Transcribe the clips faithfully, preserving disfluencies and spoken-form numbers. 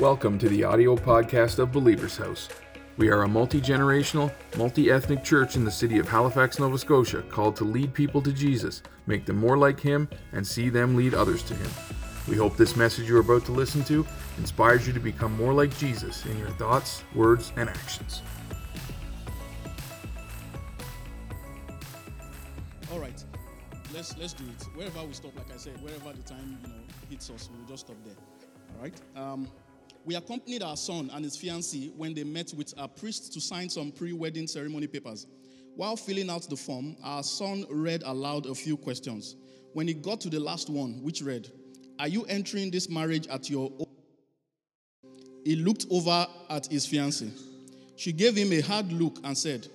Welcome to the audio podcast of Believers House. We are a multi-generational, multi-ethnic church in the city of Halifax, Nova Scotia, called to lead people to Jesus, make them more like Him, and see them lead others to Him. We hope this message you are about to listen to inspires you to become more like Jesus in your thoughts, words, and actions. All right, let's let's do it. Wherever we stop, like I said, wherever the time you know hits us, we'll just stop there. All right. Um, We accompanied our son and his fiancée when they met with a priest to sign some pre-wedding ceremony papers. While filling out the form, our son read aloud a few questions. When he got to the last one, which read, "Are you entering this marriage at your own?" He looked over at his fiancée. She gave him a hard look and said,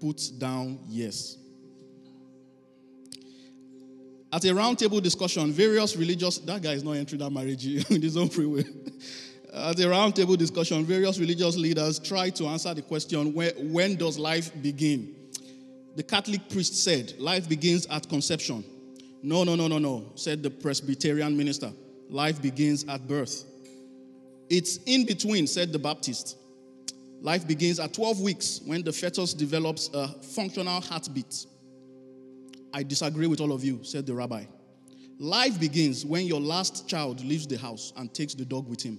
"Put down yes." At a roundtable discussion, various religious... That guy is not entering that marriage in his own free will. At the roundtable discussion, various religious leaders tried to answer the question, where, when does life begin? The Catholic priest said, life begins at conception. No, no, no, no, no, said the Presbyterian minister. Life begins at birth. It's in between, said the Baptist. Life begins at twelve weeks when the fetus develops a functional heartbeat. I disagree with all of you, said the rabbi. Life begins when your last child leaves the house and takes the dog with him.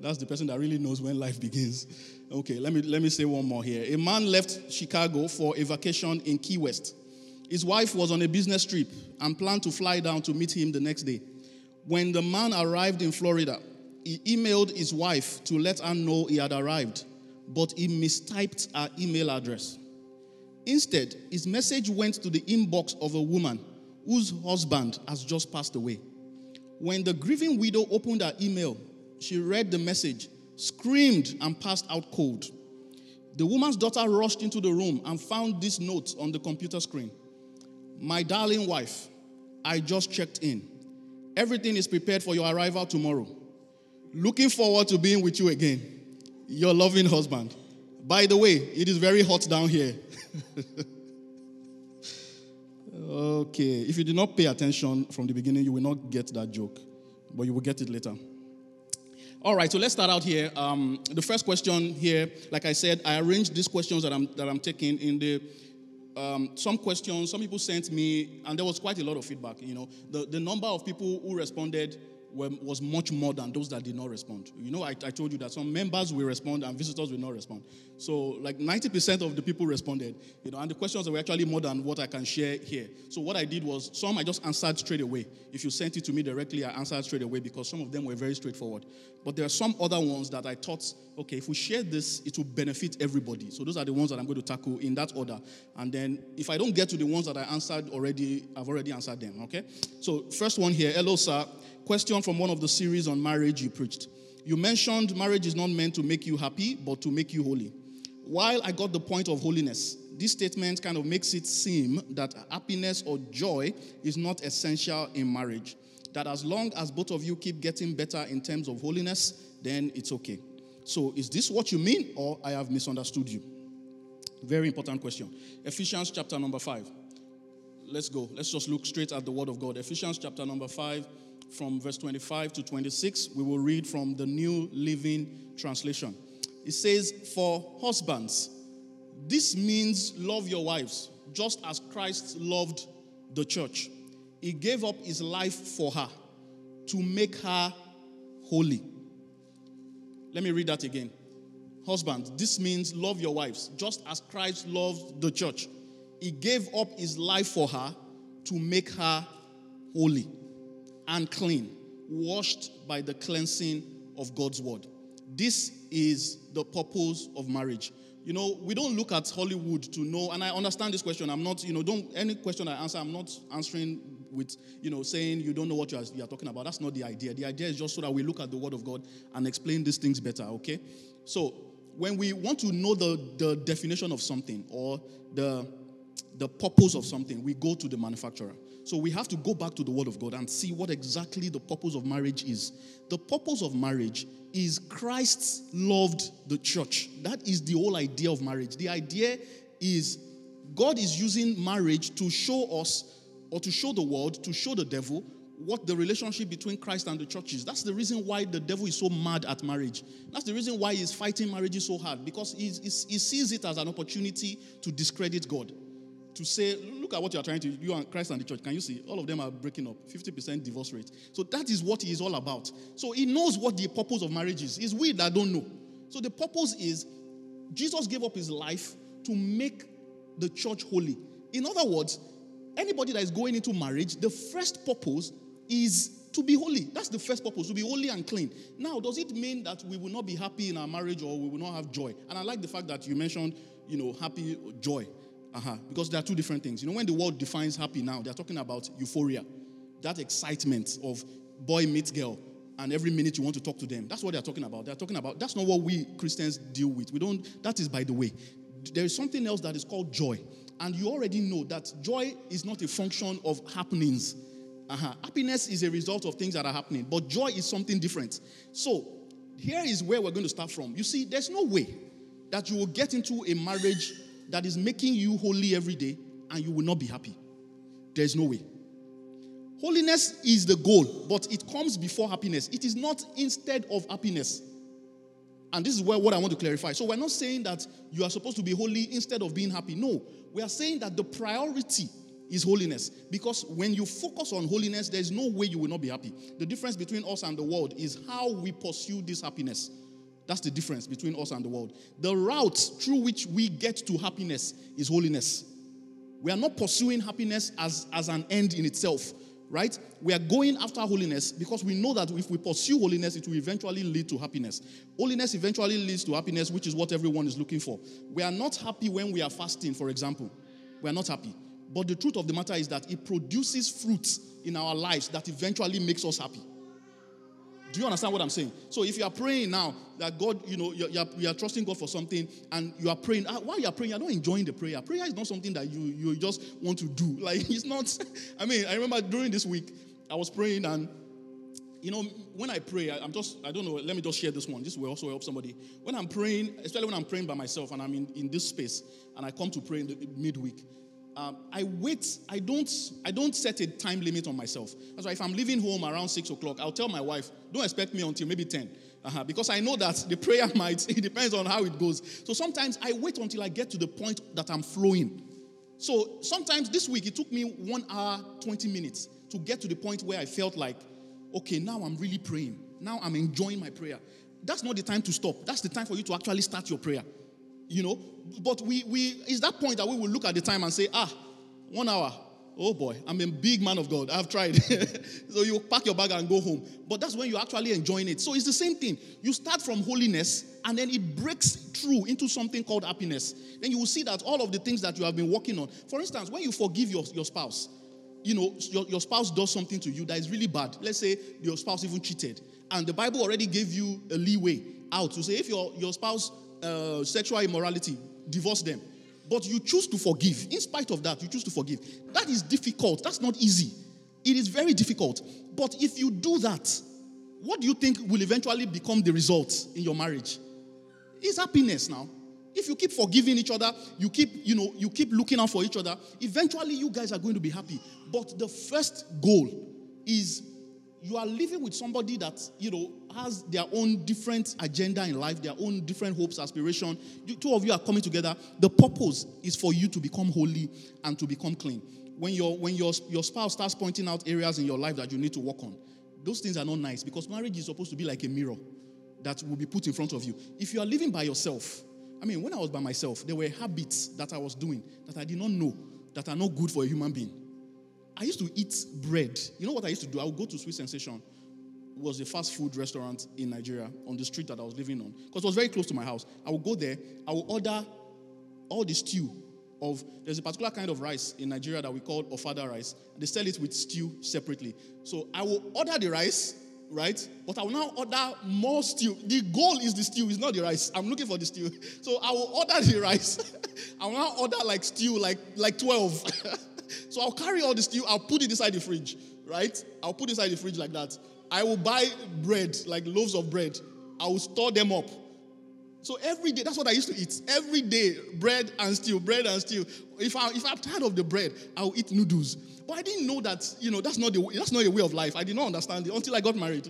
That's the person that really knows when life begins. Okay, let me let me say one more here. A man left Chicago for a vacation in Key West. His wife was on a business trip and planned to fly down to meet him the next day. When the man arrived in Florida, he emailed his wife to let her know he had arrived, but he mistyped her email address. Instead, his message went to the inbox of a woman whose husband has just passed away. When the grieving widow opened her email, she read the message, screamed, and passed out cold. The woman's daughter rushed into the room and found this note on the computer screen. "My darling wife, I just checked in. Everything is prepared for your arrival tomorrow. Looking forward to being with you again. Your loving husband. By the way, it is very hot down here." Okay, if you did not pay attention from the beginning, you will not get that joke, but you will get it later. All right, so let's start out here. Um, the first question here, like I said, I arranged these questions that I'm that I'm taking in the um, some questions. Some people sent me, and there was quite a lot of feedback. You know, the, the number of people who responded were, was much more than those that did not respond. You know, I, I told you that some members will respond and visitors will not respond. So, like ninety percent of the people responded. You know, and the questions were actually more than what I can share here. So what I did was some I just answered straight away. If you sent it to me directly, I answered straight away because some of them were very straightforward. But there are some other ones that I thought, okay, if we share this, it will benefit everybody. So those are the ones that I'm going to tackle in that order. And then if I don't get to the ones that I answered already, I've already answered them, okay? So first one here, hello, sir. Question from one of the series on marriage you preached. You mentioned marriage is not meant to make you happy, but to make you holy. While I got the point of holiness, this statement kind of makes it seem that happiness or joy is not essential in marriage. That as long as both of you keep getting better in terms of holiness, then it's okay. So is this what you mean, or I have misunderstood you? Very important question. Ephesians chapter number five. Let's go. Let's just look straight at the Word of God. Ephesians chapter number five, from verse twenty-five to twenty-six. We will read from the New Living Translation. It says, "For husbands, this means love your wives, just as Christ loved the church. He gave up his life for her to make her holy." Let me read that again. Husbands, this means love your wives, just as Christ loved the church. He gave up his life for her to make her holy and clean, washed by the cleansing of God's word. This is the purpose of marriage. You know, we don't look at Hollywood to know, and I understand this question. I'm not, you know, don't any question I answer, I'm not answering with, you know, saying you don't know what you are, you are talking about. That's not the idea. The idea is just so that we look at the Word of God and explain these things better, okay? So when we want to know the, the definition of something or the, the purpose of something, we go to the manufacturer. So we have to go back to the Word of God and see what exactly the purpose of marriage is. The purpose of marriage is Christ loved the church. That is the whole idea of marriage. The idea is God is using marriage to show us, or to show the world, to show the devil, what the relationship between Christ and the church is. That's the reason why the devil is so mad at marriage. That's the reason why he's fighting marriages so hard, because he's, he's, he sees it as an opportunity to discredit God. To say, look at what you are trying to do, you and Christ and the church. Can you see? All of them are breaking up. fifty percent divorce rate. So that is what he is all about. So he knows what the purpose of marriage is. It's we that don't know. So the purpose is, Jesus gave up his life to make the church holy. In other words, anybody that is going into marriage, the first purpose is to be holy. That's the first purpose, to be holy and clean. Now, does it mean that we will not be happy in our marriage or we will not have joy? And I like the fact that you mentioned, you know, happy, joy. Uh-huh. Because there are two different things. You know, when the world defines happy now, they're talking about euphoria. That excitement of boy meets girl, and every minute you want to talk to them. That's what they're talking about. They're talking about, that's not what we Christians deal with. We don't, that is by the way. There is something else that is called joy. And you already know that joy is not a function of happenings. Uh-huh. Happiness is a result of things that are happening. But joy is something different. So, here is where we're going to start from. You see, there's no way that you will get into a marriage that is making you holy every day, and you will not be happy. There's no way. Holiness is the goal, but it comes before happiness. It is not instead of happiness. And this is where what I want to clarify. So we're not saying that you are supposed to be holy instead of being happy. No, we are saying that the priority is holiness. Because when you focus on holiness, there's no way you will not be happy. The difference between us and the world is how we pursue this happiness. That's the difference between us and the world. The route through which we get to happiness is holiness. We are not pursuing happiness as, as an end in itself, right? We are going after holiness because we know that if we pursue holiness, it will eventually lead to happiness. Holiness eventually leads to happiness, which is what everyone is looking for. We are not happy when we are fasting, for example. We are not happy. But the truth of the matter is that it produces fruits in our lives that eventually makes us happy. Do you understand what I'm saying? So if you are praying now that God, you know, you are, you are trusting God for something and you are praying, while you are praying, you are not enjoying the prayer. Prayer is not something that you, you just want to do. Like, it's not, I mean, I remember during this week, I was praying and, you know, when I pray, I, I'm just, I don't know, let me just share this one. This will also help somebody. When I'm praying, especially when I'm praying by myself and I'm in, in this space and I come to pray in the midweek, Um, I wait, I don't I don't set a time limit on myself. That's why if I'm leaving home around six o'clock, I'll tell my wife, don't expect me until maybe ten. Uh-huh, because I know that the prayer might, it depends on how it goes. So sometimes I wait until I get to the point that I'm flowing. So sometimes this week, it took me one hour, twenty minutes to get to the point where I felt like, okay, now I'm really praying. Now I'm enjoying my prayer. That's not the time to stop. That's the time for you to actually start your prayer. You know, but we, we it's that point that we will look at the time and say, ah, one hour. Oh boy, I'm a big man of God. I've tried. So you pack your bag and go home. But that's when you're actually enjoying it. So it's the same thing. You start from holiness and then it breaks through into something called happiness. Then you will see that all of the things that you have been working on. For instance, when you forgive your, your spouse, you know, your, your spouse does something to you that is really bad. Let's say your spouse even cheated. And the Bible already gave you a leeway out to say if your, your spouse Uh, sexual immorality, divorce them. But you choose to forgive. In spite of that, you choose to forgive. That is difficult. That's not easy. It is very difficult. But if you do that, what do you think will eventually become the result in your marriage? It's happiness now. If you keep forgiving each other, you keep, you know, you keep looking out for each other, eventually you guys are going to be happy. But the first goal is you are living with somebody that, you know, has their own different agenda in life, their own different hopes, aspirations. The two of you are coming together. The purpose is for you to become holy and to become clean. When your when your, your spouse starts pointing out areas in your life that you need to work on, those things are not nice because marriage is supposed to be like a mirror that will be put in front of you. If you are living by yourself, I mean, when I was by myself, there were habits that I was doing that I did not know that are not good for a human being. I used to eat bread. You know what I used to do? I would go to Sweet Sensation. It was a fast food restaurant in Nigeria on the street that I was living on. Because it was very close to my house. I would go there. I would order all the stew of... There's a particular kind of rice in Nigeria that we call ofada rice. They sell it with stew separately. So I will order the rice, right? But I will now order more stew. The goal is the stew. It's not the rice. I'm looking for the stew. So I will order the rice. I will now order like stew, like, like twelve. So I'll carry all the stew, I'll put it inside the fridge, right? I'll put it inside the fridge like that. I will buy bread, like loaves of bread. I will store them up. So every day, that's what I used to eat. Every day, bread and stew, bread and stew. If, I, if I'm tired of the bread, I'll eat noodles. But I didn't know that, you know, that's not the, that's not a way of life. I did not understand it until I got married.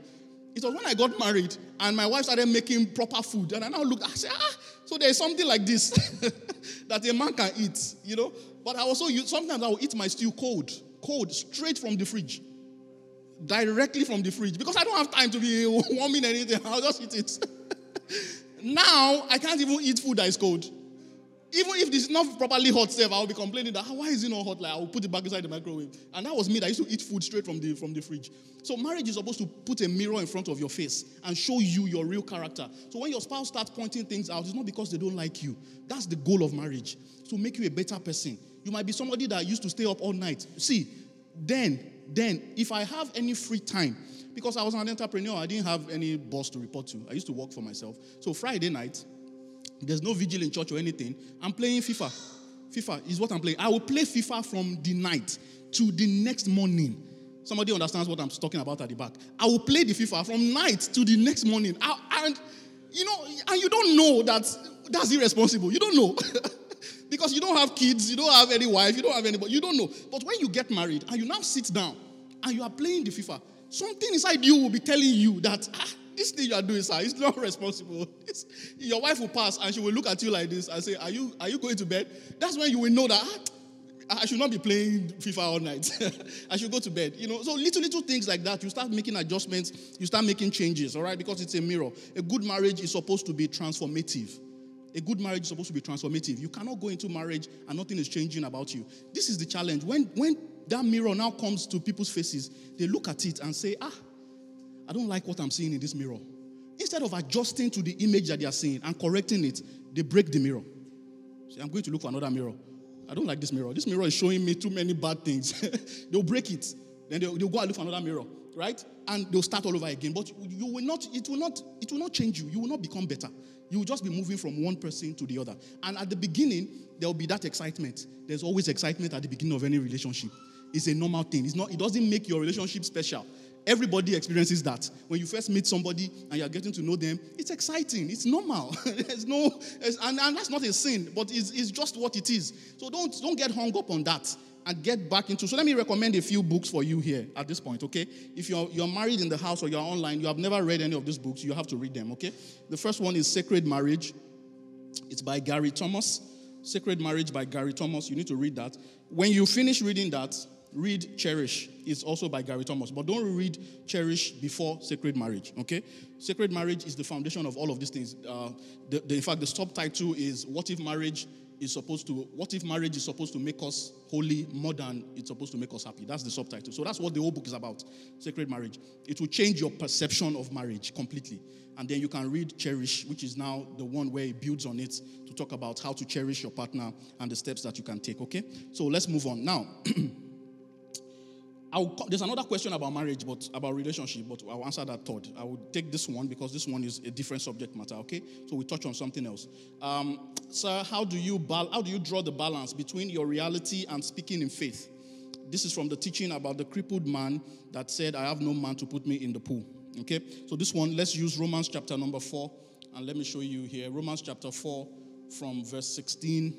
It was when I got married and my wife started making proper food. And I now looked, I said, ah, so there's something like this that a man can eat, you know. But I also, sometimes I will eat my stew cold, cold, straight from the fridge. Directly from the fridge. Because I don't have time to be warming anything. I'll just eat it. Now, I can't even eat food that is cold. Even if this is not properly hot, self, I'll be complaining that, why is it not hot? Like, I'll put it back inside the microwave. And that was me. I used to eat food straight from the from the fridge. So marriage is supposed to put a mirror in front of your face and show you your real character. So when your spouse starts pointing things out, it's not because they don't like you. That's the goal of marriage, to make you a better person. You might be somebody that used to stay up all night. See, then, then, if I have any free time, because I was an entrepreneur, I didn't have any boss to report to. I used to work for myself. So Friday night, there's no vigil in church or anything. I'm playing FIFA. FIFA is what I'm playing. I will play FIFA from the night to the next morning. Somebody understands what I'm talking about at the back. I will play the FIFA from night to the next morning. I, and, you know, and you don't know that that's irresponsible. You don't know. Because you don't have kids, you don't have any wife, you don't have anybody. You don't know. But when you get married and you now sit down and you are playing the FIFA, something inside you will be telling you that, ah, this thing you are doing, sir, it's not responsible. It's, your wife will pass and she will look at you like this and say, are you are you going to bed? That's when you will know that, ah, I should not be playing FIFA all night. I should go to bed. You know, so little, little things like that. You start making adjustments. You start making changes, all right, because it's a mirror. A good marriage is supposed to be transformative. A good marriage is supposed to be transformative. You cannot go into marriage and nothing is changing about you. This is the challenge. When, when that mirror now comes to people's faces, they look at it and say, ah, I don't like what I'm seeing in this mirror. Instead of adjusting to the image that they are seeing and correcting it, they break the mirror. Say, I'm going to look for another mirror. I don't like this mirror. This mirror is showing me too many bad things. They'll break it. Then they'll, they'll go and look for another mirror, right? And they'll start all over again. But you will not, it will not, it will not change you. You will not become better. You will just be moving from one person to the other. And at the beginning, there will be that excitement. There's always excitement at the beginning of any relationship. It's a normal thing. It's not, it doesn't make your relationship special. Everybody experiences that. When you first meet somebody and you're getting to know them, it's exciting. It's normal. There's no, it's, and, and that's not a sin, but it's, it's just what it is. So don't, don't get hung up on that and get back into. So let me recommend a few books for you here at this point, okay? If you're, you're married in the house or you're online, you have never read any of these books, you have to read them, okay? The first one is Sacred Marriage. It's by Gary Thomas. Sacred Marriage by Gary Thomas. You need to read that. When you finish reading that, read Cherish. It's also by Gary Thomas. But don't read Cherish before Sacred Marriage, okay? Sacred Marriage is the foundation of all of these things. Uh, the, the, in fact, the subtitle is What If Marriage is Supposed to, What If Marriage is Supposed to Make Us Holy More Than It's Supposed to Make Us Happy? That's the subtitle. So that's what the whole book is about, Sacred Marriage. It will change your perception of marriage completely. And then you can read Cherish, which is now the one where it builds on it to talk about how to cherish your partner and the steps that you can take, okay? So let's move on. Now, I'll, there's another question about marriage, but about relationship, but I'll answer that third. I will take this one because this one is a different subject matter, okay? So we touch on something else. Um, sir, how do you bal- how do you draw the balance between your reality and speaking in faith? This is from the teaching about the crippled man that said, I have no man to put me in the pool, okay? So this one, let's use Romans chapter number four, and let me show you here. Romans chapter four from verse sixteen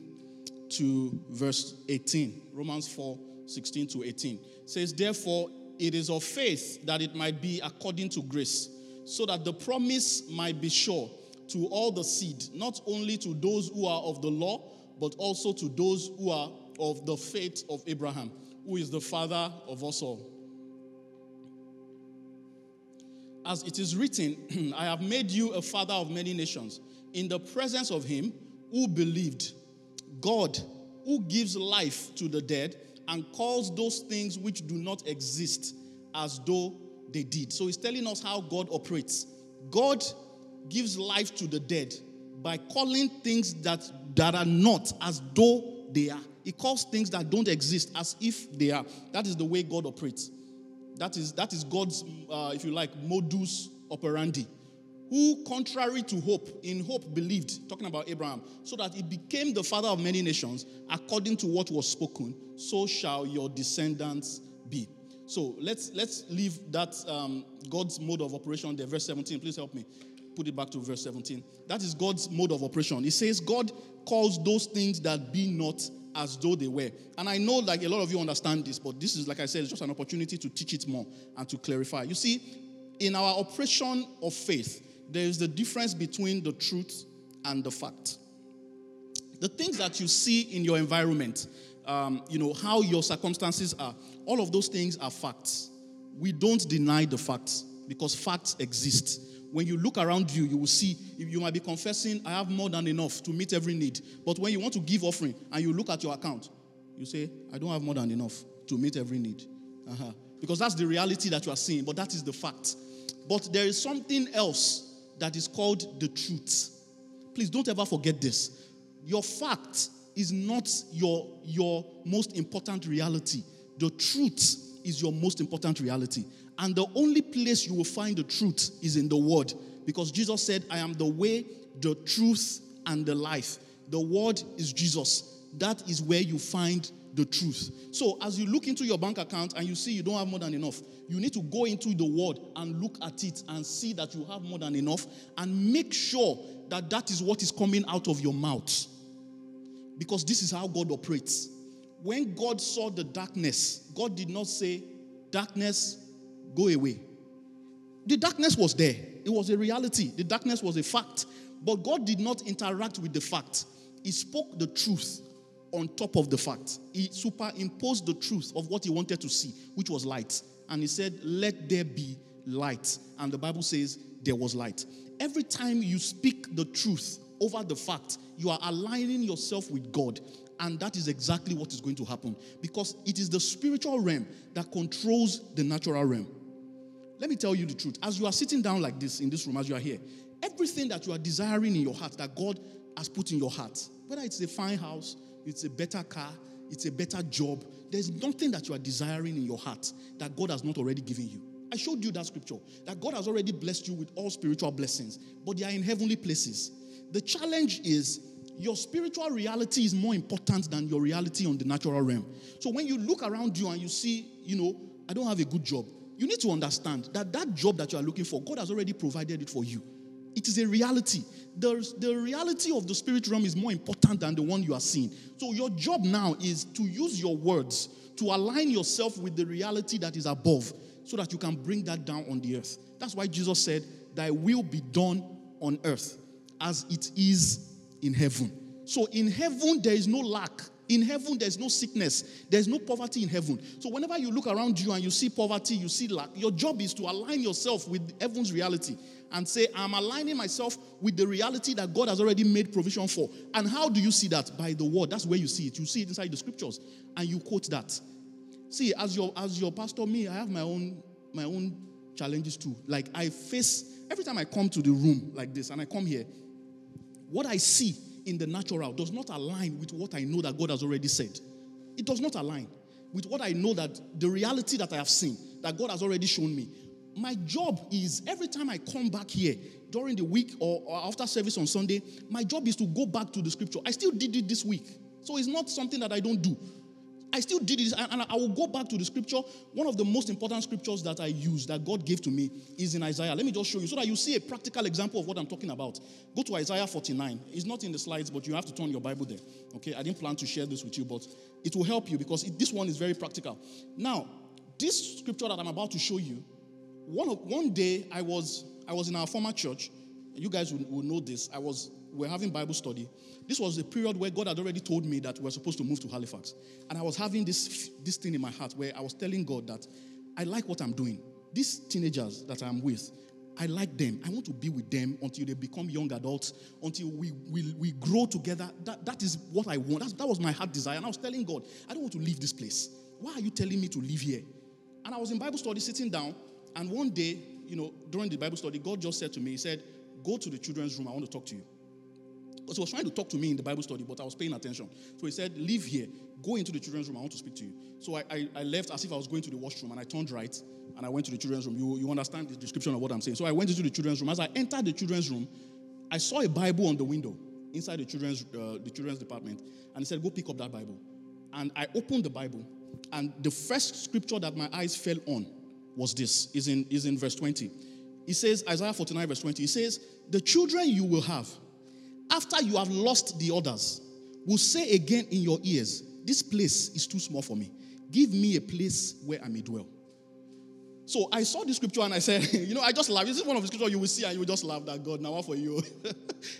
to verse eighteen. Romans four, sixteen to eighteen. It says, therefore, it is of faith that it might be according to grace, so that the promise might be sure to all the seed, not only to those who are of the law, but also to those who are of the faith of Abraham, who is the father of us all. As it is written, I have made you a father of many nations, in the presence of him who believed, God, who gives life to the dead, and calls those things which do not exist as though they did. So he's telling us how God operates. God gives life to the dead by calling things that, that are not as though they are. He calls things that don't exist as if they are. That is the way God operates. That is, that is God's, uh, if you like, modus operandi. Who, contrary to hope, in hope believed, talking about Abraham, so that he became the father of many nations, according to what was spoken, so shall your descendants be. So let's let's leave that um, God's mode of operation there. Verse seventeen, please help me. put it back to verse seventeen. That is God's mode of operation. It says God calls those things that be not as though they were. And I know like a lot of you understand this, but this is, like I said, it's just an opportunity to teach it more and to clarify. You see, in our operation of faith, there is the difference between the truth and the fact. The things that you see in your environment, um, you know, how your circumstances are, all of those things are facts. We don't deny the facts because facts exist. When you look around you, you will see, you might be confessing, I have more than enough to meet every need. But when you want to give offering and you look at your account, you say, I don't have more than enough to meet every need. Uh-huh. Because that's the reality that you are seeing, but that is the fact. But there is something else that is called the truth. Please don't ever forget this. Your fact is not your, your most important reality. The truth is your most important reality. And the only place you will find the truth is in the Word. Because Jesus said, I am the way, the truth, and the life. The Word is Jesus. That is where you find the truth. So as you look into your bank account and you see you don't have more than enough, you need to go into the Word and look at it and see that you have more than enough and make sure that that is what is coming out of your mouth. Because this is how God operates. When God saw the darkness, God did not say, darkness, go away. The darkness was there. It was a reality. The darkness was a fact. But God did not interact with the fact. He spoke the truth on top of the fact. He superimposed the truth of what he wanted to see, which was light. And he said, let there be light. And the Bible says, there was light. Every time you speak the truth over the fact, you are aligning yourself with God. And that is exactly what is going to happen. Because it is the spiritual realm that controls the natural realm. Let me tell you the truth. As you are sitting down like this in this room, as you are here, everything that you are desiring in your heart, that God has put in your heart, whether it's a fine house, it's a better car, it's a better job. There's nothing that you are desiring in your heart that God has not already given you. I showed you that scripture, that God has already blessed you with all spiritual blessings, but they are in heavenly places. The challenge is your spiritual reality is more important than your reality on the natural realm. So when you look around you and you see, you know, I don't have a good job, you need to understand that that job that you are looking for, God has already provided it for you. It is a reality. The, the reality of the spirit realm is more important than the one you are seeing. So your job now is to use your words to align yourself with the reality that is above so that you can bring that down on the earth. That's why Jesus said, thy will be done on earth as it is in heaven. So in heaven, there is no lack. In heaven, there is no sickness. There is no poverty in heaven. So whenever you look around you and you see poverty, you see lack, your job is to align yourself with heaven's reality and say, I'm aligning myself with the reality that God has already made provision for. And how do you see that? By the Word. That's where you see it. You see it inside the scriptures. And you quote that. See, as your as your pastor, me, I have my own my own challenges too. Like I face, every time I come to the room like this and I come here, what I see in the natural does not align with what I know that God has already said. It does not align with what I know that the reality that I have seen, that God has already shown me. My job is, every time I come back here during the week or, or after service on Sunday, my job is to go back to the scripture. I still did it this week. So it's not something that I don't do. I still did it, and I will go back to the scripture. One of the most important scriptures that I use, that God gave to me, is in Isaiah. Let me just show you so that you see a practical example of what I'm talking about. Go to Isaiah forty-nine. It's not in the slides, but you have to turn your Bible there. Okay, I didn't plan to share this with you, but it will help you because it, this one is very practical. Now, this scripture that I'm about to show you, one of, one day I was I was in our former church. You guys will, will know this. I was we're having Bible study. This was a period where God had already told me that we're supposed to move to Halifax. And I was having this, this thing in my heart where I was telling God that I like what I'm doing. These teenagers that I'm with, I like them. I want to be with them until they become young adults, until we we, we grow together. That, that is what I want. That's, that was my heart desire. And I was telling God, I don't want to leave this place. Why are you telling me to leave here? And I was in Bible study sitting down. And one day, you know, during the Bible study, God just said to me, he said, go to the children's room. I want to talk to you. So he was trying to talk to me in the Bible study, but I was paying attention. So he said, leave here. Go into the children's room. I want to speak to you. So I, I, I left as if I was going to the washroom, and I turned right, and I went to the children's room. You, you understand the description of what I'm saying. So I went into the children's room. As I entered the children's room, I saw a Bible on the window inside the children's, uh, the children's department, and he said, go pick up that Bible. And I opened the Bible, and the first scripture that my eyes fell on was this. Is in, is in verse twenty. It says, Isaiah forty-nine verse twenty, it says, the children you will have, after you have lost the others, will say again in your ears, this place is too small for me. Give me a place where I may dwell. So I saw this scripture and I said, you know, I just laughed. This is one of the scriptures you will see and you will just laugh that God, now what for you?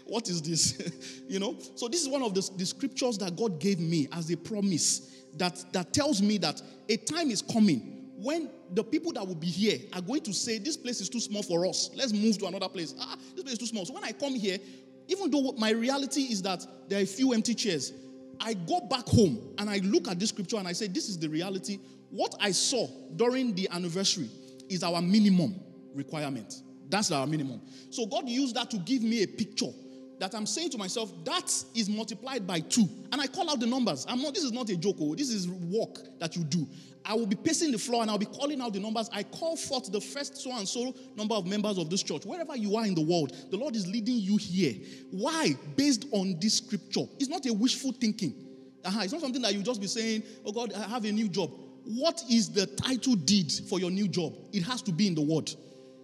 What is this? You know? So this is one of the, the scriptures that God gave me as a promise that, that tells me that a time is coming when the people that will be here are going to say, this place is too small for us. Let's move to another place. Ah, this place is too small. So when I come here, even though my reality is that there are a few empty chairs, I go back home and I look at this scripture and I say, this is the reality. What I saw during the anniversary is our minimum requirement. That's our minimum. So God used that to give me a picture that I'm saying to myself, that is multiplied by two. And I call out the numbers. I'm not. This is not a joke. Oh, this is work that you do. I will be pacing the floor and I'll be calling out the numbers. I call forth the first so-and-so number of members of this church. Wherever you are in the world, the Lord is leading you here. Why? Based on this scripture. It's not a wishful thinking. Uh-huh. It's not something that you just be saying, oh God, I have a new job. What is the title deed for your new job? It has to be in the word.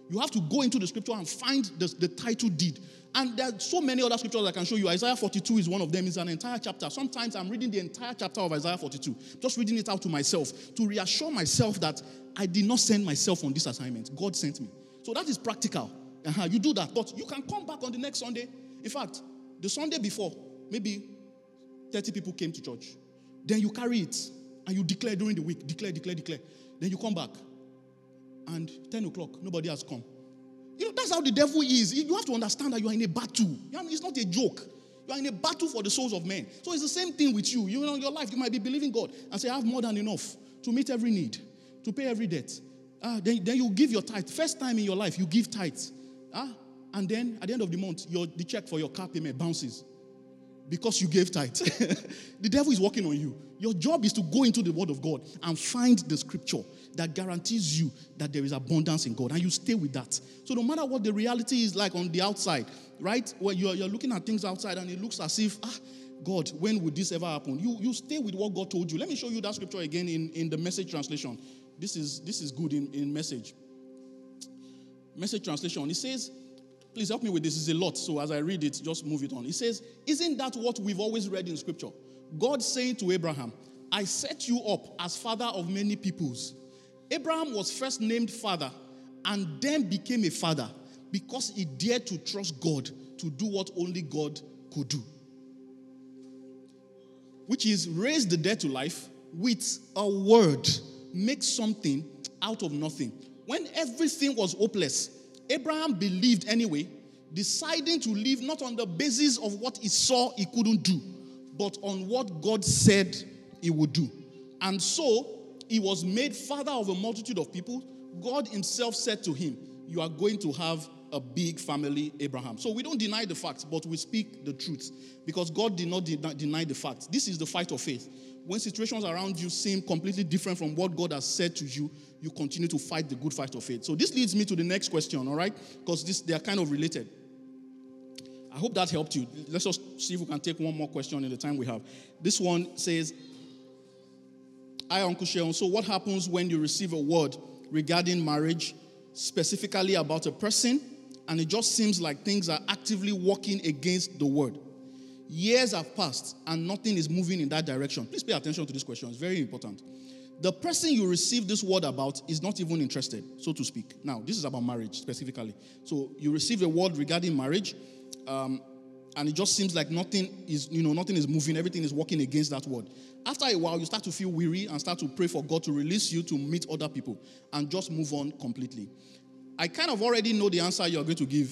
You have to go into the scripture and find the, the title deed. And there are so many other scriptures I can show you. Isaiah forty-two is one of them. It's an entire chapter. Sometimes I'm reading the entire chapter of Isaiah forty-two, just reading it out to myself to reassure myself that I did not send myself on this assignment. God sent me. So that is practical. Uh-huh. You do that. But you can come back on the next Sunday. In fact, the Sunday before, maybe thirty people came to church. Then you carry it. And you declare during the week, declare, declare, declare. Then you come back. And ten o'clock, nobody has come. You know, that's how the devil is. You have to understand that you are in a battle. It's not a joke. You are in a battle for the souls of men. So it's the same thing with you. You know, in your life, you might be believing God and say, I have more than enough to meet every need, to pay every debt. Ah, then, then you give your tithe. First time in your life, you give tithe. Ah, and then at the end of the month, your, the check for your car payment bounces. Because you gave tithe. The devil is working on you. Your job is to go into the word of God and find the scripture that guarantees you that there is abundance in God. And you stay with that. So no matter what the reality is like on the outside, right? When you're, you're looking at things outside and it looks as if, ah, God, when would this ever happen? You you stay with what God told you. Let me show you that scripture again in, in the Message translation. This is, this is good in, in Message. Message translation. It says... Please help me with this. It's a lot. So as I read it, just move it on. It says, isn't that what we've always read in scripture? God saying to Abraham, I set you up as father of many peoples. Abraham was first named father and then became a father because he dared to trust God to do what only God could do. Which is raise the dead to life with a word. Make something out of nothing. When everything was hopeless, Abraham believed anyway, deciding to live not on the basis of what he saw he couldn't do, but on what God said he would do. And so, he was made father of a multitude of people. God himself said to him, you are going to have a big family, Abraham. So, we don't deny the facts, but we speak the truth. Because God did not de- deny the facts. This is the fight of faith. When situations around you seem completely different from what God has said to you, you continue to fight the good fight of faith. So this leads me to the next question, all right? Because this they are kind of related. I hope that helped you. Let's just see if we can take one more question in the time we have. This one says, Hi, Uncle Sharon. So what happens when you receive a word regarding marriage, specifically about a person, and it just seems like things are actively working against the word? Years have passed and nothing is moving in that direction. Please pay attention to this question. It's very important. The person you receive this word about is not even interested, so to speak. Now, this is about marriage specifically. So you receive a word regarding marriage, um, and it just seems like nothing is, you know, nothing is moving. Everything is working against that word. After a while, you start to feel weary and start to pray for God to release you to meet other people and just move on completely. I kind of already know the answer you're going to give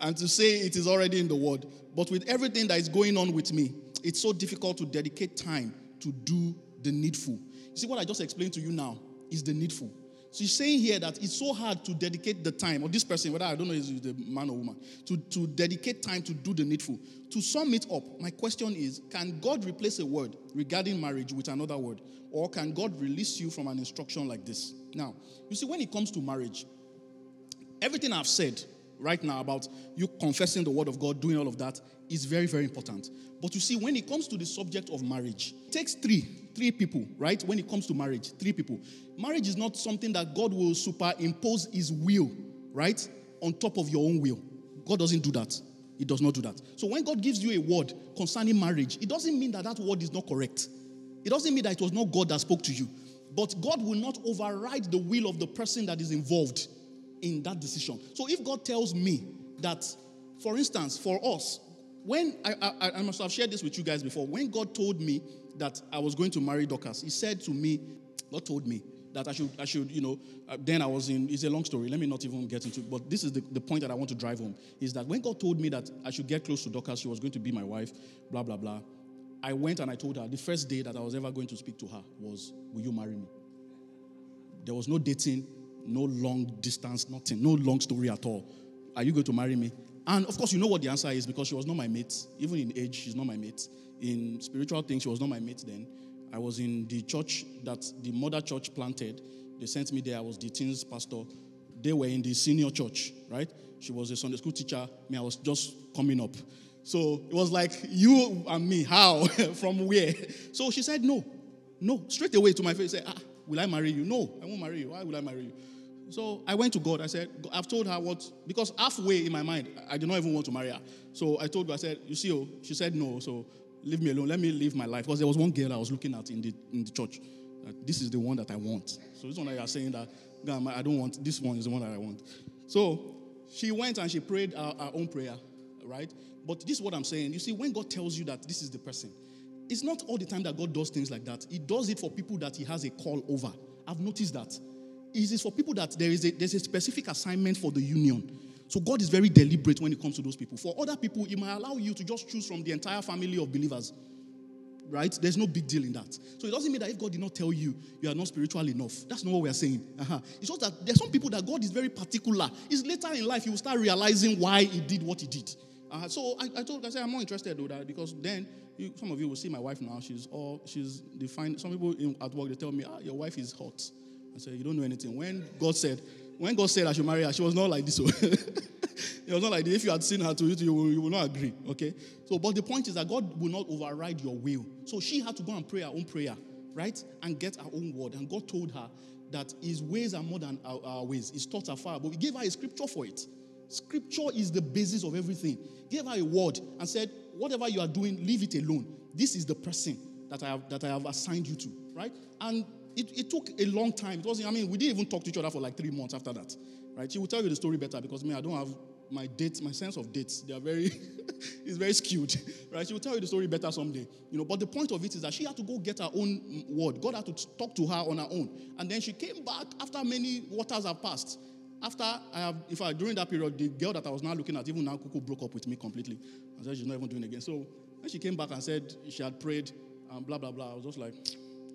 and to say it is already in the word. But with everything that is going on with me, it's so difficult to dedicate time to do the needful. You see, what I just explained to you now is the needful. So he's saying here that it's so hard to dedicate the time, or this person, whether I don't know if it's the man or woman, to, to dedicate time to do the needful. To sum it up, my question is, can God replace a word regarding marriage with another word? Or can God release you from an instruction like this? Now, you see, when it comes to marriage, everything I've said right now about you confessing the word of God, doing all of that, is very, very important. But you see, when it comes to the subject of marriage, it takes three, three people, right? When it comes to marriage, three people. Marriage is not something that God will superimpose his will, right? on top of your own will. God doesn't do that. He does not do that. So when God gives you a word concerning marriage, it doesn't mean that that word is not correct. It doesn't mean that it was not God that spoke to you. But God will not override the will of the person that is involved in that decision. So if God tells me that, for instance, for us, when I, I, I must have shared this with you guys before, when God told me that I was going to marry Dorkas, He said to me, God told me that I should, I should, you know, then I was in, it's a long story, let me not even get into it, but this is the, the point that I want to drive home, is that when God told me that I should get close to Dorkas, she was going to be my wife, blah, blah, blah, I went and I told her, the first day that I was ever going to speak to her was, will you marry me? There was no dating, no long distance, nothing, no long story at all. Are you going to marry me? And of course, you know what the answer is, because she was not my mate. Even in age, she's not my mate. In spiritual things, she was not my mate then. I was in the church that the mother church planted. They sent me there. I was the teens pastor. They were in the senior church, right? She was a Sunday school teacher. Me, I was just coming up. So it was like, you and me, how? From where? So she said, no. No. Straight away to my face, she said, ah, will I marry you? No, I won't marry you. Why will I marry you? So I went to God. I said, I've told her what, because halfway in my mind, I did not even want to marry her. So I told her, I said, you see, oh, she said no, so leave me alone. Let me live my life. Because there was one girl I was looking at in the in the church. That this is the one that I want. So this one I was saying that, God, I don't want, this one is the one that I want. So she went and she prayed our, our own prayer, right? But this is what I'm saying. You see, when God tells you that this is the person, it's not all the time that God does things like that. He does it for people that he has a call over. I've noticed that. It is for people that there is a, there's a specific assignment for the union. So God is very deliberate when it comes to those people. For other people, he might allow you to just choose from the entire family of believers. Right? There's no big deal in that. So it doesn't mean that if God did not tell you, you are not spiritual enough. That's not what we are saying. Uh-huh. It's just that there's some people that God is very particular. It's later in life you will start realizing why he did what he did. Uh, so I, I told I said I'm more interested though that because then you, some of you will see my wife now. She's all she's defined. Some people in, at work they tell me, ah, your wife is hot. I said, you don't know anything. When God said, when God said I should marry her, she was not like this. It was not like this. If you had seen her, to you, you, you will not agree. Okay. So, but the point is that God will not override your will. So she had to go and pray her own prayer, right, and get her own word. And God told her that His ways are more than our, our ways. His thoughts are far, but He gave her a scripture for it. Scripture is the basis of everything. Gave her a word and said, whatever you are doing, leave it alone. This is the person that I have that I have assigned you to, right? And it, it took a long time. It wasn't, I mean, we didn't even talk to each other for like three months after that, right? She will tell you the story better because me, I don't have my dates, my sense of dates. They are very, it's very skewed, right? She will tell you the story better someday, you know. But the point of it is that she had to go get her own word. God had to talk to her on her own, and then she came back after many waters have passed. After I have, in fact, during that period, the girl that I was now looking at, even now, Kuku broke up with me completely. I said, she's not even doing it again. So when she came back and said she had prayed and blah, blah, blah, I was just like,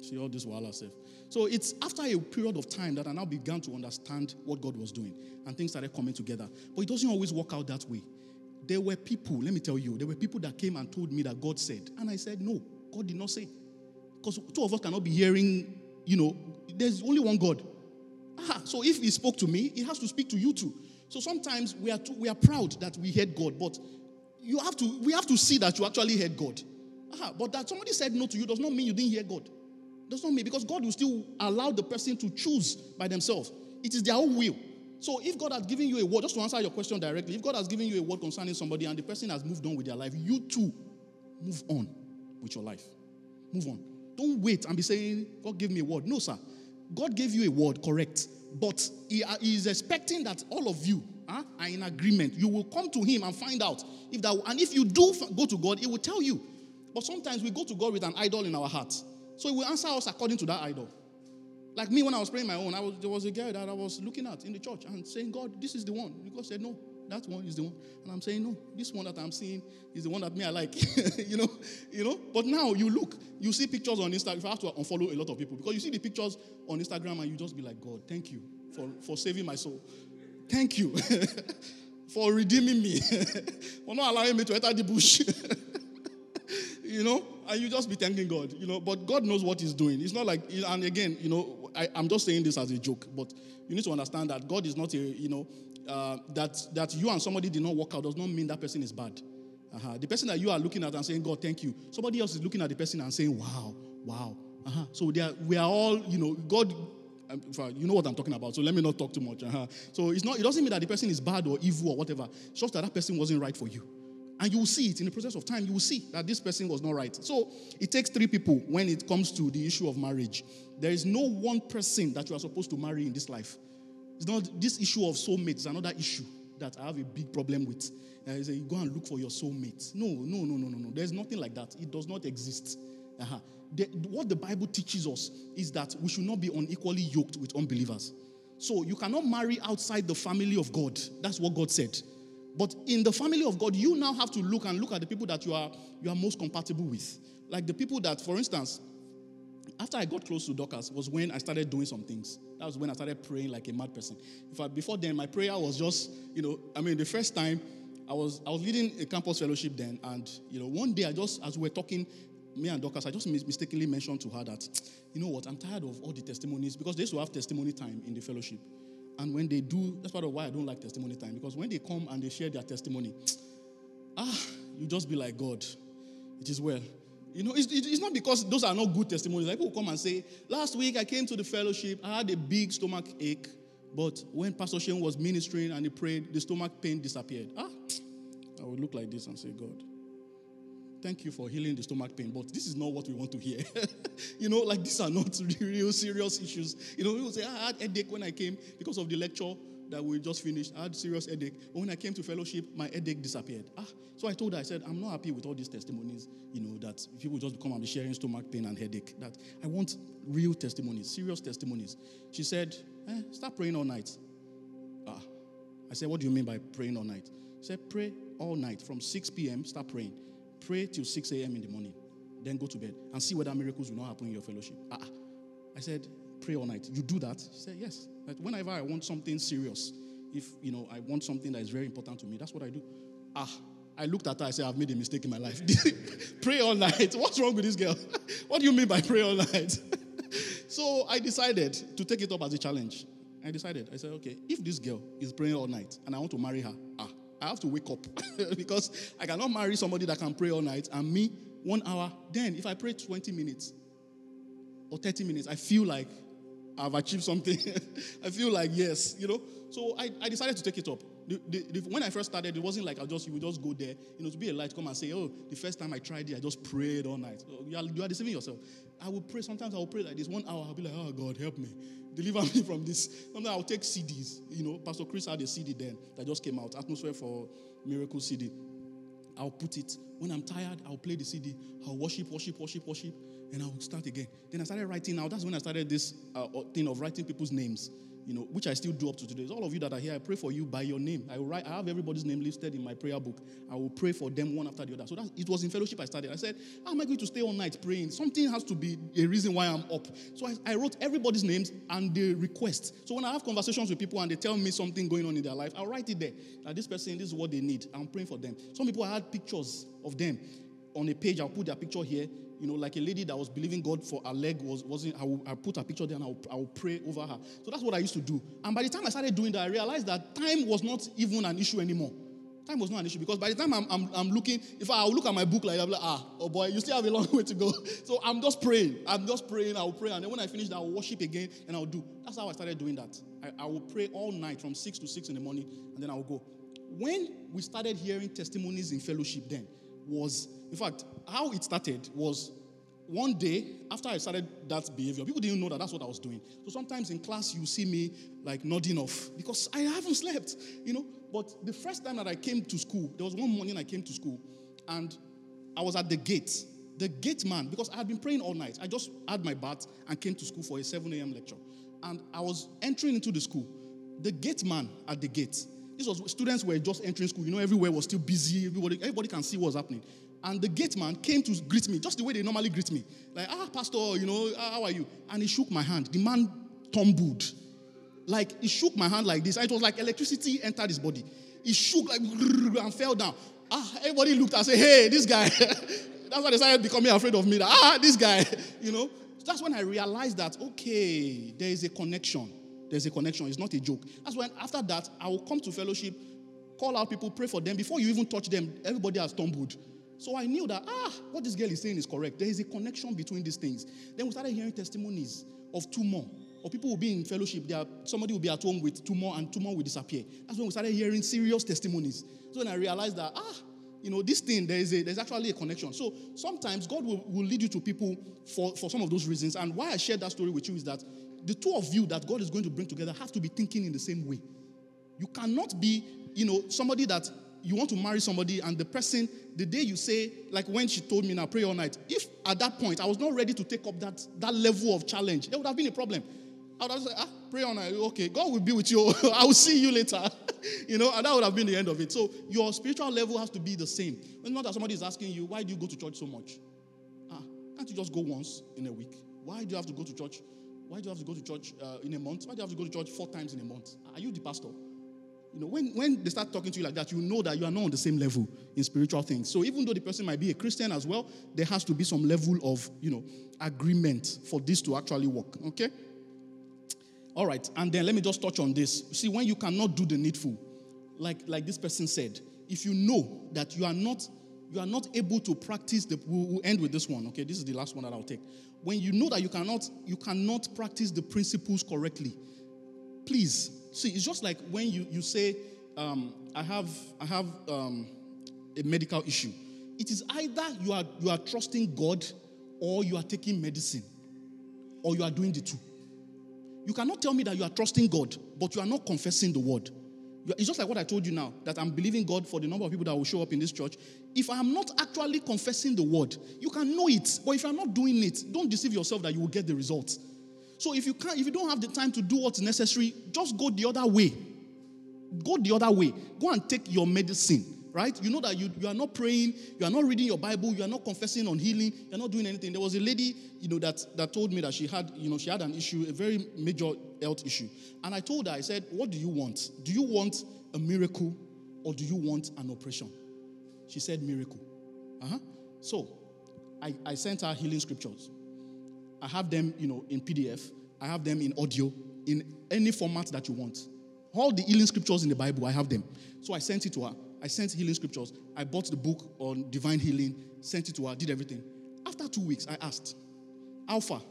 see all this while herself. So it's after a period of time that I now began to understand what God was doing. And things started coming together. But it doesn't always work out that way. There were people, let me tell you, there were people that came and told me that God said. And I said, no, God did not say. Because two of us cannot be hearing, you know, there's only one God. Aha, so if he spoke to me, he has to speak to you too. So sometimes we are too, we are proud that we heard God, but you have to we have to see that you actually heard God. Aha, but that somebody said no to you does not mean you didn't hear God. Does not mean, because God will still allow the person to choose by themselves. It is their own will. So if God has given you a word, just to answer your question directly, if God has given you a word concerning somebody and the person has moved on with their life, you too move on with your life. Move on. Don't wait and be saying, God gave me a word. No, sir. God gave you a word, correct, but he is expecting that all of you huh, are in agreement. You will come to him and find out. if that. And if you do go to God, he will tell you. But sometimes we go to God with an idol in our hearts. So he will answer us according to that idol. Like me, when I was praying my own, I was, there was a girl that I was looking at in the church and saying, God, this is the one. And God said, no, that one is the one. And I'm saying, no, this one that I'm seeing is the one that me I like. you know, you know. But now you look, you see pictures on Instagram. If I have to unfollow a lot of people because you see the pictures on Instagram and you just be like, God, thank you for, for saving my soul. Thank you for redeeming me, for not allowing me to enter the bush. You know, and you just be thanking God, you know. But God knows what he's doing. It's not like, and again, you know, I, I'm just saying this as a joke, but you need to understand that God is not a, you know, uh, that that you and somebody did not work out does not mean that person is bad. Uh-huh. The person that you are looking at and saying, God, thank you. Somebody else is looking at the person and saying, wow, wow. Uh-huh. So they are, we are all, you know, God, you know what I'm talking about, so let me not talk too much. Uh-huh. So it's not, it doesn't mean that the person is bad or evil or whatever. It's just that that person wasn't right for you. And you will see it in the process of time. You will see that this person was not right. So it takes three people when it comes to the issue of marriage. There is no one person that you are supposed to marry in this life. It's not this issue of soulmates. It's another issue that I have a big problem with. Uh, you say, go and look for your soulmate. No, no, no, no, no, no. There's nothing like that. It does not exist. Uh-huh. The, what the Bible teaches us is that we should not be unequally yoked with unbelievers. So you cannot marry outside the family of God. That's what God said. But in the family of God, you now have to look and look at the people that you are you are most compatible with. Like the people that, for instance, after I got close to Dorkas was when I started doing some things. That was when I started praying like a mad person. In fact, before then, my prayer was just, you know, I mean, the first time I was I was leading a campus fellowship then, and you know, one day I just, as we were talking, me and Dorkas, I just mistakenly mentioned to her that, you know what, I'm tired of all the testimonies, because they used to have testimony time in the fellowship. And when they do, that's part of why I don't like testimony time. Because when they come and they share their testimony, ah, you just be like, God, it is well. You know, it's, it's not because those are not good testimonies. Like people come and say, last week I came to the fellowship, I had a big stomach ache, but when Pastor Shane was ministering and he prayed, the stomach pain disappeared. Ah, I would look like this and say, God, thank you for healing the stomach pain, but this is not what we want to hear. You know, like these are not real serious issues. You know, people say, I had a headache when I came because of the lecture that we just finished. I had serious headache. But when I came to fellowship, my headache disappeared. Ah, so I told her, I said, I'm not happy with all these testimonies, you know, that people just come and be sharing stomach pain and headache. That I want real testimonies, serious testimonies. She said, eh, start praying all night. Ah, I said, what do you mean by praying all night? She said, pray all night. From six p.m., start praying. Pray till six a.m. in the morning. Then go to bed and see whether miracles will not happen in your fellowship. Ah, I said, pray all night. You do that? She said, yes. Like whenever I want something serious, if, you know, I want something that is very important to me, that's what I do. Ah, I looked at her. I said, I've made a mistake in my life. Pray all night. What's wrong with this girl? What do you mean by pray all night? So I decided to take it up as a challenge. I decided. I said, okay, if this girl is praying all night and I want to marry her, ah, I have to wake up because I cannot marry somebody that can pray all night and me one hour. Then if I pray twenty minutes or thirty minutes, I feel like I've achieved something. I feel like, yes, you know. So I, I decided to take it up. The, the, the, when I first started, it wasn't like I just, you would just go there. You know, to be a light, come and say, oh, the first time I tried it, I just prayed all night. So you, are, you are deceiving yourself. I will pray. Sometimes I will pray like this. One hour, I'll be like, oh, God, help me. Deliver me from this. Sometimes I'll take C Ds. You know, Pastor Chris had a C D then that just came out, Atmosphere for Miracle C D. I'll put it. When I'm tired, I'll play the C D. I'll worship, worship, worship, worship, and I'll start again. Then I started writing out. That's when I started this uh, thing of writing people's names, you know, which I still do up to today. All of you that are here, I pray for you by your name. I will write, I have everybody's name listed in my prayer book. I will pray for them one after the other. So that's, it was in fellowship I started. I said, how am I going to stay all night praying? Something has to be a reason why I'm up. So I, I wrote everybody's names and the requests. So when I have conversations with people and they tell me something going on in their life, I'll write it there. Now this person, this is what they need. I'm praying for them. Some people, I had pictures of them on a page. I'll put their picture here. You know, like a lady that was believing God for her leg was, wasn't, I will, I'll put her picture there and I'll, I'll pray over her. So that's what I used to do. And by the time I started doing that, I realized that time was not even an issue anymore. Time was not an issue because by the time I'm, I'm, I'm looking, if I look at my book like that, I'm like, ah, oh boy, you still have a long way to go. So I'm just praying. I'm just praying. I'll pray. And then when I finish, I'll worship again and I'll do. That's how I started doing that. I, I will pray all night from six to six in the morning and then I'll go. When we started hearing testimonies in fellowship then was, in fact, how it started was one day after I started that behavior, people didn't know that that's what I was doing. So sometimes in class, you see me like nodding off because I haven't slept, you know. But the first time that I came to school, there was one morning I came to school and I was at the gate. The gate man, because I had been praying all night. I just had my bath and came to school for a seven a.m. lecture. And I was entering into the school. The gate man at the gate. This was, students were just entering school. You know, everywhere was still busy. Everybody, everybody can see what was happening. And the gate man came to greet me, just the way they normally greet me. Like, ah, pastor, you know, ah, how are you? And he shook my hand. The man tumbled. Like, he shook my hand like this. It was like electricity entered his body. He shook like, and fell down. Ah, everybody looked and said, hey, this guy. That's why they started becoming afraid of me. Like, ah, this guy, you know. So that's when I realized that, okay, there is a connection. There's a connection. It's not a joke. That's when, after that, I will come to fellowship, call out people, pray for them. Before you even touch them, everybody has tumbled. So I knew that, ah, what this girl is saying is correct. There is a connection between these things. Then we started hearing testimonies of two more. Or people will be in fellowship. They are, somebody will be at home with tumor, and tumor will disappear. That's when we started hearing serious testimonies. So when I realized that, ah, you know, this thing, there is a, there's actually a connection. So sometimes God will, will lead you to people for, for some of those reasons. And why I shared that story with you is that the two of you that God is going to bring together have to be thinking in the same way. You cannot be, you know, somebody that you want to marry somebody and the person, the day you say, like when she told me, now pray all night, if at that point I was not ready to take up that, that level of challenge, there would have been a problem. I would have said, ah, pray all night, okay, God will be with you, I will see you later, you know, and that would have been the end of it. So your spiritual level has to be the same. It's not that somebody is asking you, why do you go to church so much? Ah, can't you just go once in a week? Why do you have to go to church? Why do you have to go to church uh, in a month? Why do you have to go to church four times in a month? Are you the pastor? You know, when, when they start talking to you like that, you know that you are not on the same level in spiritual things. So even though the person might be a Christian as well, there has to be some level of, you know, agreement for this to actually work, okay? All right, and then let me just touch on this. See, when you cannot do the needful, like, like this person said, if you know that you are not you are not able to practice the, we'll, we'll end with this one, okay? This is the last one that I'll take. When you know that you cannot you cannot practice the principles correctly, please, see, it's just like when you, you say, um, I have I have um, a medical issue. It is either you are you are trusting God or you are taking medicine or you are doing the two. You cannot tell me that you are trusting God, but you are not confessing the word. It's just like what I told you now, that I'm believing God for the number of people that will show up in this church. If I'm not actually confessing the word, you can know it, but if you're not doing it, don't deceive yourself that you will get the results. So if you can't, if you don't have the time to do what's necessary, just go the other way. Go the other way. Go and take your medicine, right? You know that you, you are not praying, you are not reading your Bible, you are not confessing on healing, you are not doing anything. There was a lady, you know, that, that told me that she had, you know, she had an issue, a very major health issue. And I told her, I said, what do you want? Do you want a miracle or do you want an operation? She said miracle. Uh-huh. So I, I sent her healing scriptures. I have them, you know, in P D F. I have them in audio, in any format that you want. All the healing scriptures in the Bible, I have them. So I sent it to her. I sent healing scriptures. I bought the book on divine healing, sent it to her, did everything. After two weeks, I asked, how far?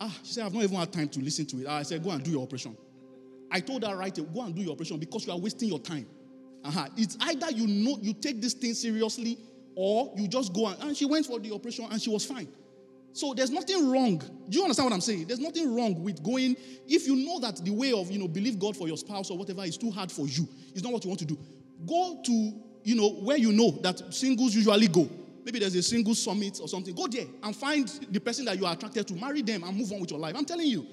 Ah, she said, I've not even had time to listen to it. I said, go and do your operation. I told her, right, go and do your operation because you are wasting your time. Uh-huh. It's either you know you take this thing seriously or you just go and, and she went for the operation and she was fine. So there's nothing wrong. Do you understand what I'm saying? There's nothing wrong with going, if you know that the way of, you know, believe God for your spouse or whatever is too hard for you, it's not what you want to do. Go to, you know, where you know that singles usually go. Maybe there's a single summit or something. Go there and find the person that you are attracted to. Marry them and move on with your life. I'm telling you.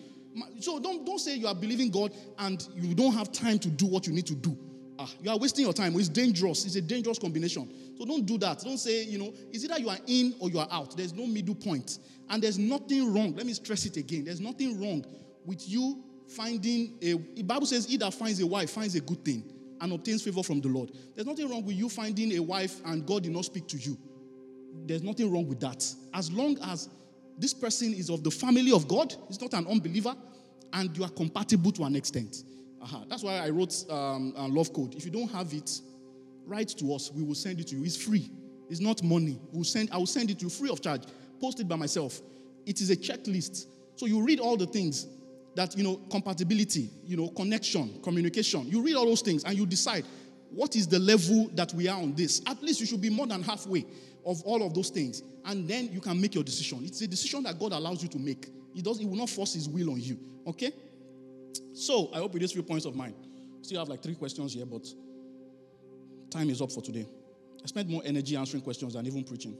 So don't, don't say you are believing God and you don't have time to do what you need to do. Ah, you are wasting your time. It's dangerous. It's a dangerous combination. So don't do that. Don't say, you know, it's either you are in or you are out. There's no middle point. And there's nothing wrong. Let me stress it again. There's nothing wrong with you finding a... The Bible says, he that finds a wife finds a good thing and obtains favor from the Lord. There's nothing wrong with you finding a wife and God did not speak to you. There's nothing wrong with that. As long as this person is of the family of God, he's not an unbeliever, and you are compatible to an extent. Uh-huh. That's why I wrote um, a love code. If you don't have it, write to us. We will send it to you. It's free. It's not money. We'll send. I will send it to you free of charge. Posted by myself. It is a checklist. So you read all the things that, you know, compatibility, you know, connection, communication. You read all those things and you decide what is the level that we are on this. At least you should be more than halfway of all of those things. And then you can make your decision. It's a decision that God allows you to make. He does. He will not force his will on you. Okay? So, I hope with these three points of mine. Still have like three questions here, but time is up for today. I spent more energy answering questions than even preaching.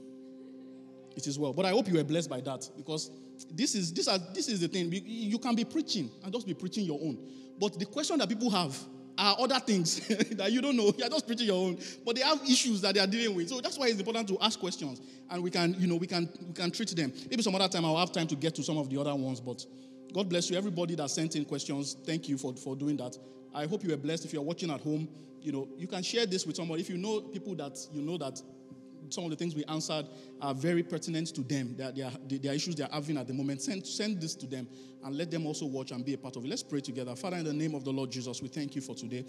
It is well. But I hope you were blessed by that, because this is this are, this is the thing. You can be preaching and just be preaching your own. But the question that people have are other things that you don't know. You're just preaching your own. But they have issues that they are dealing with. So that's why it's important to ask questions. And we can, you know, we can we can treat them. Maybe some other time I'll have time to get to some of the other ones, but God bless you. Everybody that sent in questions, thank you for, for doing that. I hope you were blessed. If you're watching at home, you know, you can share this with somebody. If you know people that, you know, that some of the things we answered are very pertinent to them, that their their issues they're having at the moment, send, send this to them and let them also watch and be a part of it. Let's pray together. Father, in the name of the Lord Jesus, we thank you for today.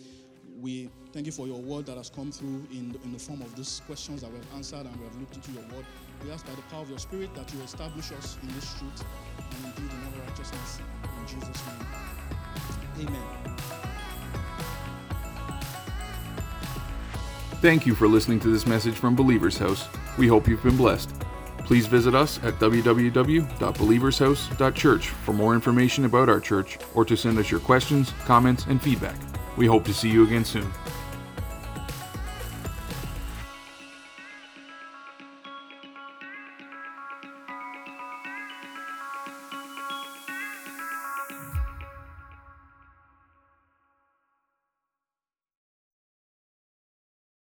We thank you for your word that has come through in the, in the form of these questions that we have answered, and we have looked into your word. We ask by the power of your Spirit that you establish us in this truth and indeed in all righteousness. In Jesus' name. Amen. Thank you for listening to this message from Believers House. We hope you've been blessed. Please visit us at w w w dot believers house dot church for more information about our church or to send us your questions, comments, and feedback. We hope to see you again soon.